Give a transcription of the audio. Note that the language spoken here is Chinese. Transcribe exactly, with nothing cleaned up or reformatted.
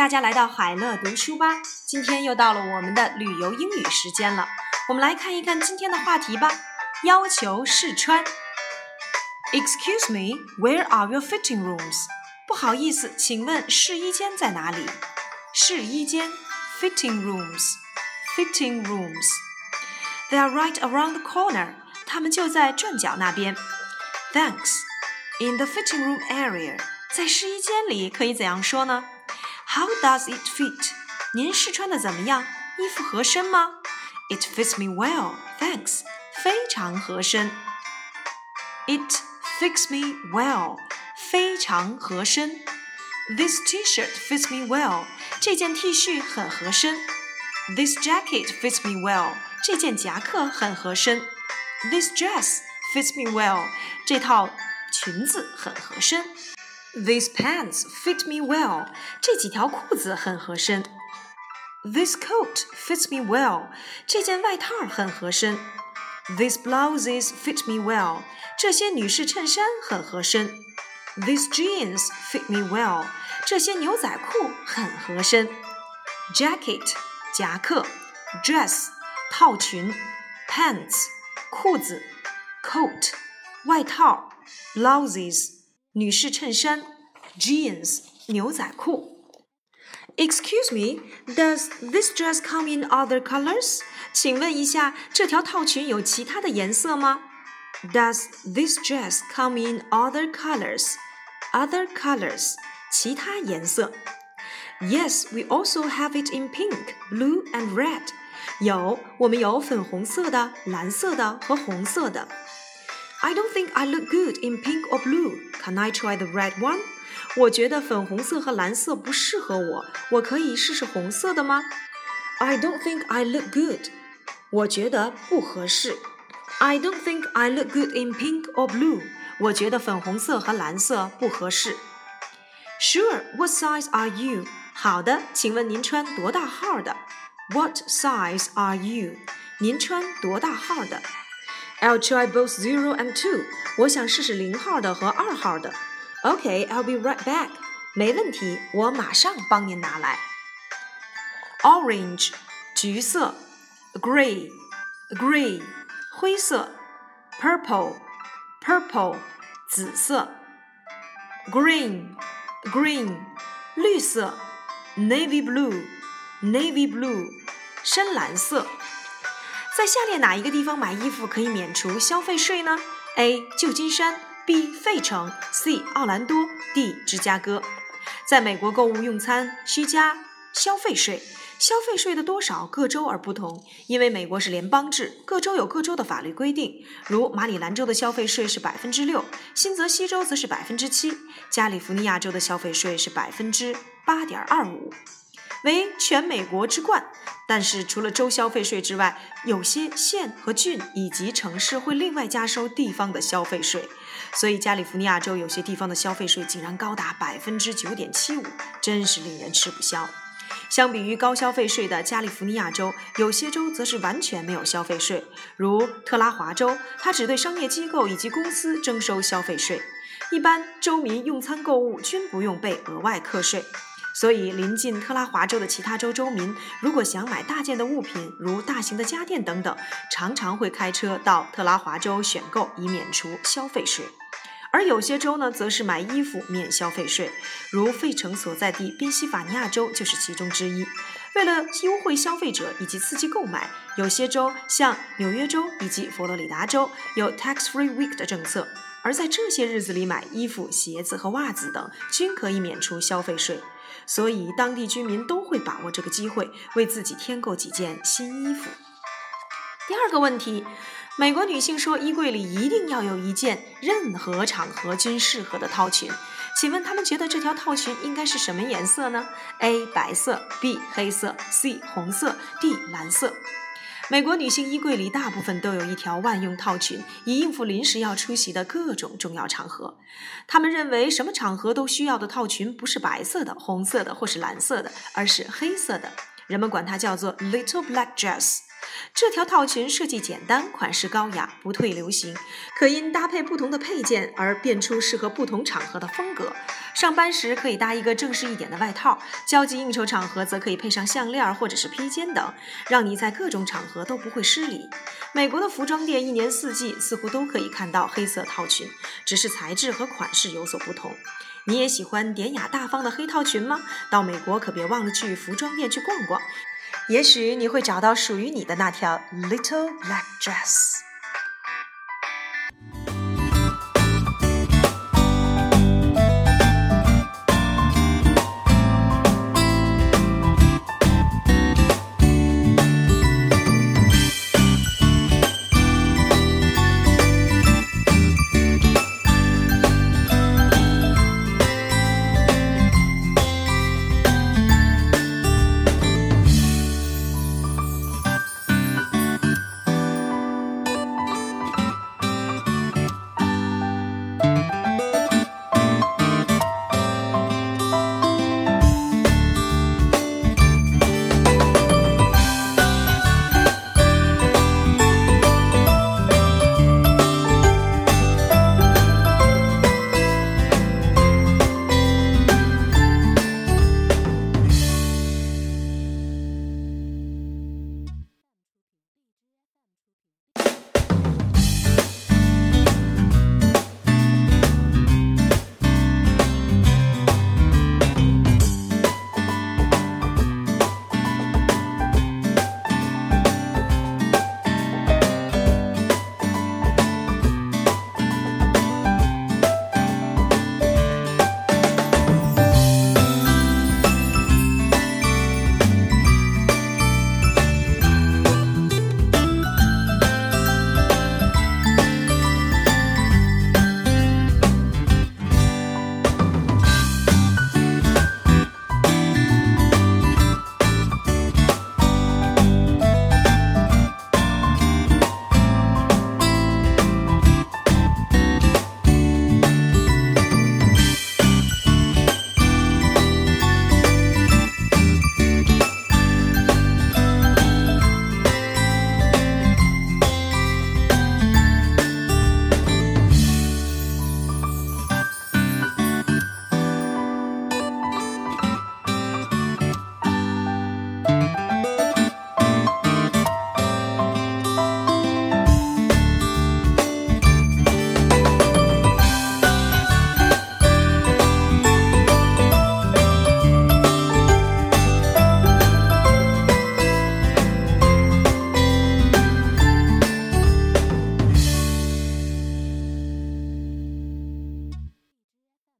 大家来到海乐读书吧，今天又到了我们的旅游英语时间了，我们来看一看今天的话题吧。要求试穿。 Excuse me, where are your fitting rooms? 不好意思，请问试衣间在哪里？试衣间 fitting rooms, fitting rooms. They are right around the corner. 他们就在转角那边。 Thanks. In the fitting room area. 在试衣间里可以怎样说呢？ How does it fit? 您试穿的怎么样？衣服合身吗？ It fits me well, thanks. 非常合身。 It fits me well. 非常合身。 This t-shirt fits me well. 这件 T 恤很合身。 This jacket fits me well. 这件夹克很合身。 This dress fits me well. 这套裙子很合身。These pants fit me well. 这几条裤子很合身。This coat fits me well. 这件外套很合身。These blouses fit me well. 这些女士衬衫很合身。These jeans fit me well. 这些牛仔裤很合身。Jacket 夹克 ，dress 套裙 ，pants 裤子 ，coat 外套 ，blouses女士衬衫 ,jeans, 牛仔裤。Excuse me, does this dress come in other colors? 请问一下，这条套裙有其他的颜色吗？ Does this dress come in other colors? Other colors, 其他颜色。Yes, we also have it in pink, blue and red. 有，我们有粉红色的、蓝色的和红色的。I don't think I look good in pink or blue. Can I try the red one? 我觉得粉红色和蓝色不适合我，我可以试试红色的吗？ I don't think I look good. 我觉得不合适。I don't think I look good in pink or blue. 我觉得粉红色和蓝色不合适。Sure, what size are you? 好的，请问您穿多大号的？ What size are you? 您穿多大号的？I'll try both zero and two. 我想试试零号的和二号的。Okay, I'll be right back. 没问题，我马上帮您拿来。Orange, 橘色 Gray, Gray, 灰色 Purple, Purple, 紫色 Green, Green, 绿色 Navy blue, Navy blue, 深蓝色。在下列哪一个地方买衣服可以免除消费税呢？ A. 旧金山 B. 费城 C. 奥兰多 D. 芝加哥。在美国购物用餐需加消费税，消费税的多少各州而不同，因为美国是联邦制，各州有各州的法律规定，如马里兰州的消费税是 百分之六， 新泽西州则是 百分之七， 加利福尼亚州的消费税是 百分之八点二五， 为全美国之冠。但是除了州消费税之外，有些县和郡以及城市会另外加收地方的消费税，所以加利福尼亚州有些地方的消费税竟然高达 百分之九点七五， 真是令人吃不消。相比于高消费税的加利福尼亚州，有些州则是完全没有消费税，如特拉华州，它只对商业机构以及公司征收消费税，一般州民用餐购物均不用被额外课税。所以临近特拉华州的其他州州民如果想买大件的物品，如大型的家电等等，常常会开车到特拉华州选购以免除消费税。而有些州呢，则是买衣服免消费税，如费城所在地宾夕法尼亚州就是其中之一。为了优惠消费者以及刺激购买，有些州像纽约州以及佛罗里达州有 Tax-Free Week 的政策，而在这些日子里买衣服、鞋子和袜子等均可以免除消费税，所以当地居民都会把握这个机会，为自己添购几件新衣服。第二个问题，美国女性说衣柜里一定要有一件任何场合均适合的套裙，请问她们觉得这条套裙应该是什么颜色呢？ A. 白色 B. 黑色 C. 红色 D. 蓝色。美国女性衣柜里大部分都有一条万用套裙，以应付临时要出席的各种重要场合。她们认为什么场合都需要的套裙不是白色的、红色的或是蓝色的，而是黑色的。人们管它叫做 Little Black Dress。这条套裙设计简单，款式高雅，不退流行，可因搭配不同的配件而变出适合不同场合的风格。上班时可以搭一个正式一点的外套，交际应酬场合则可以配上项链或者是披肩等，让你在各种场合都不会失礼。美国的服装店一年四季似乎都可以看到黑色套裙，只是材质和款式有所不同。你也喜欢典雅大方的黑套裙吗？到美国可别忘了去服装店去逛逛，也许你会找到属于你的那条 Little Black Dress。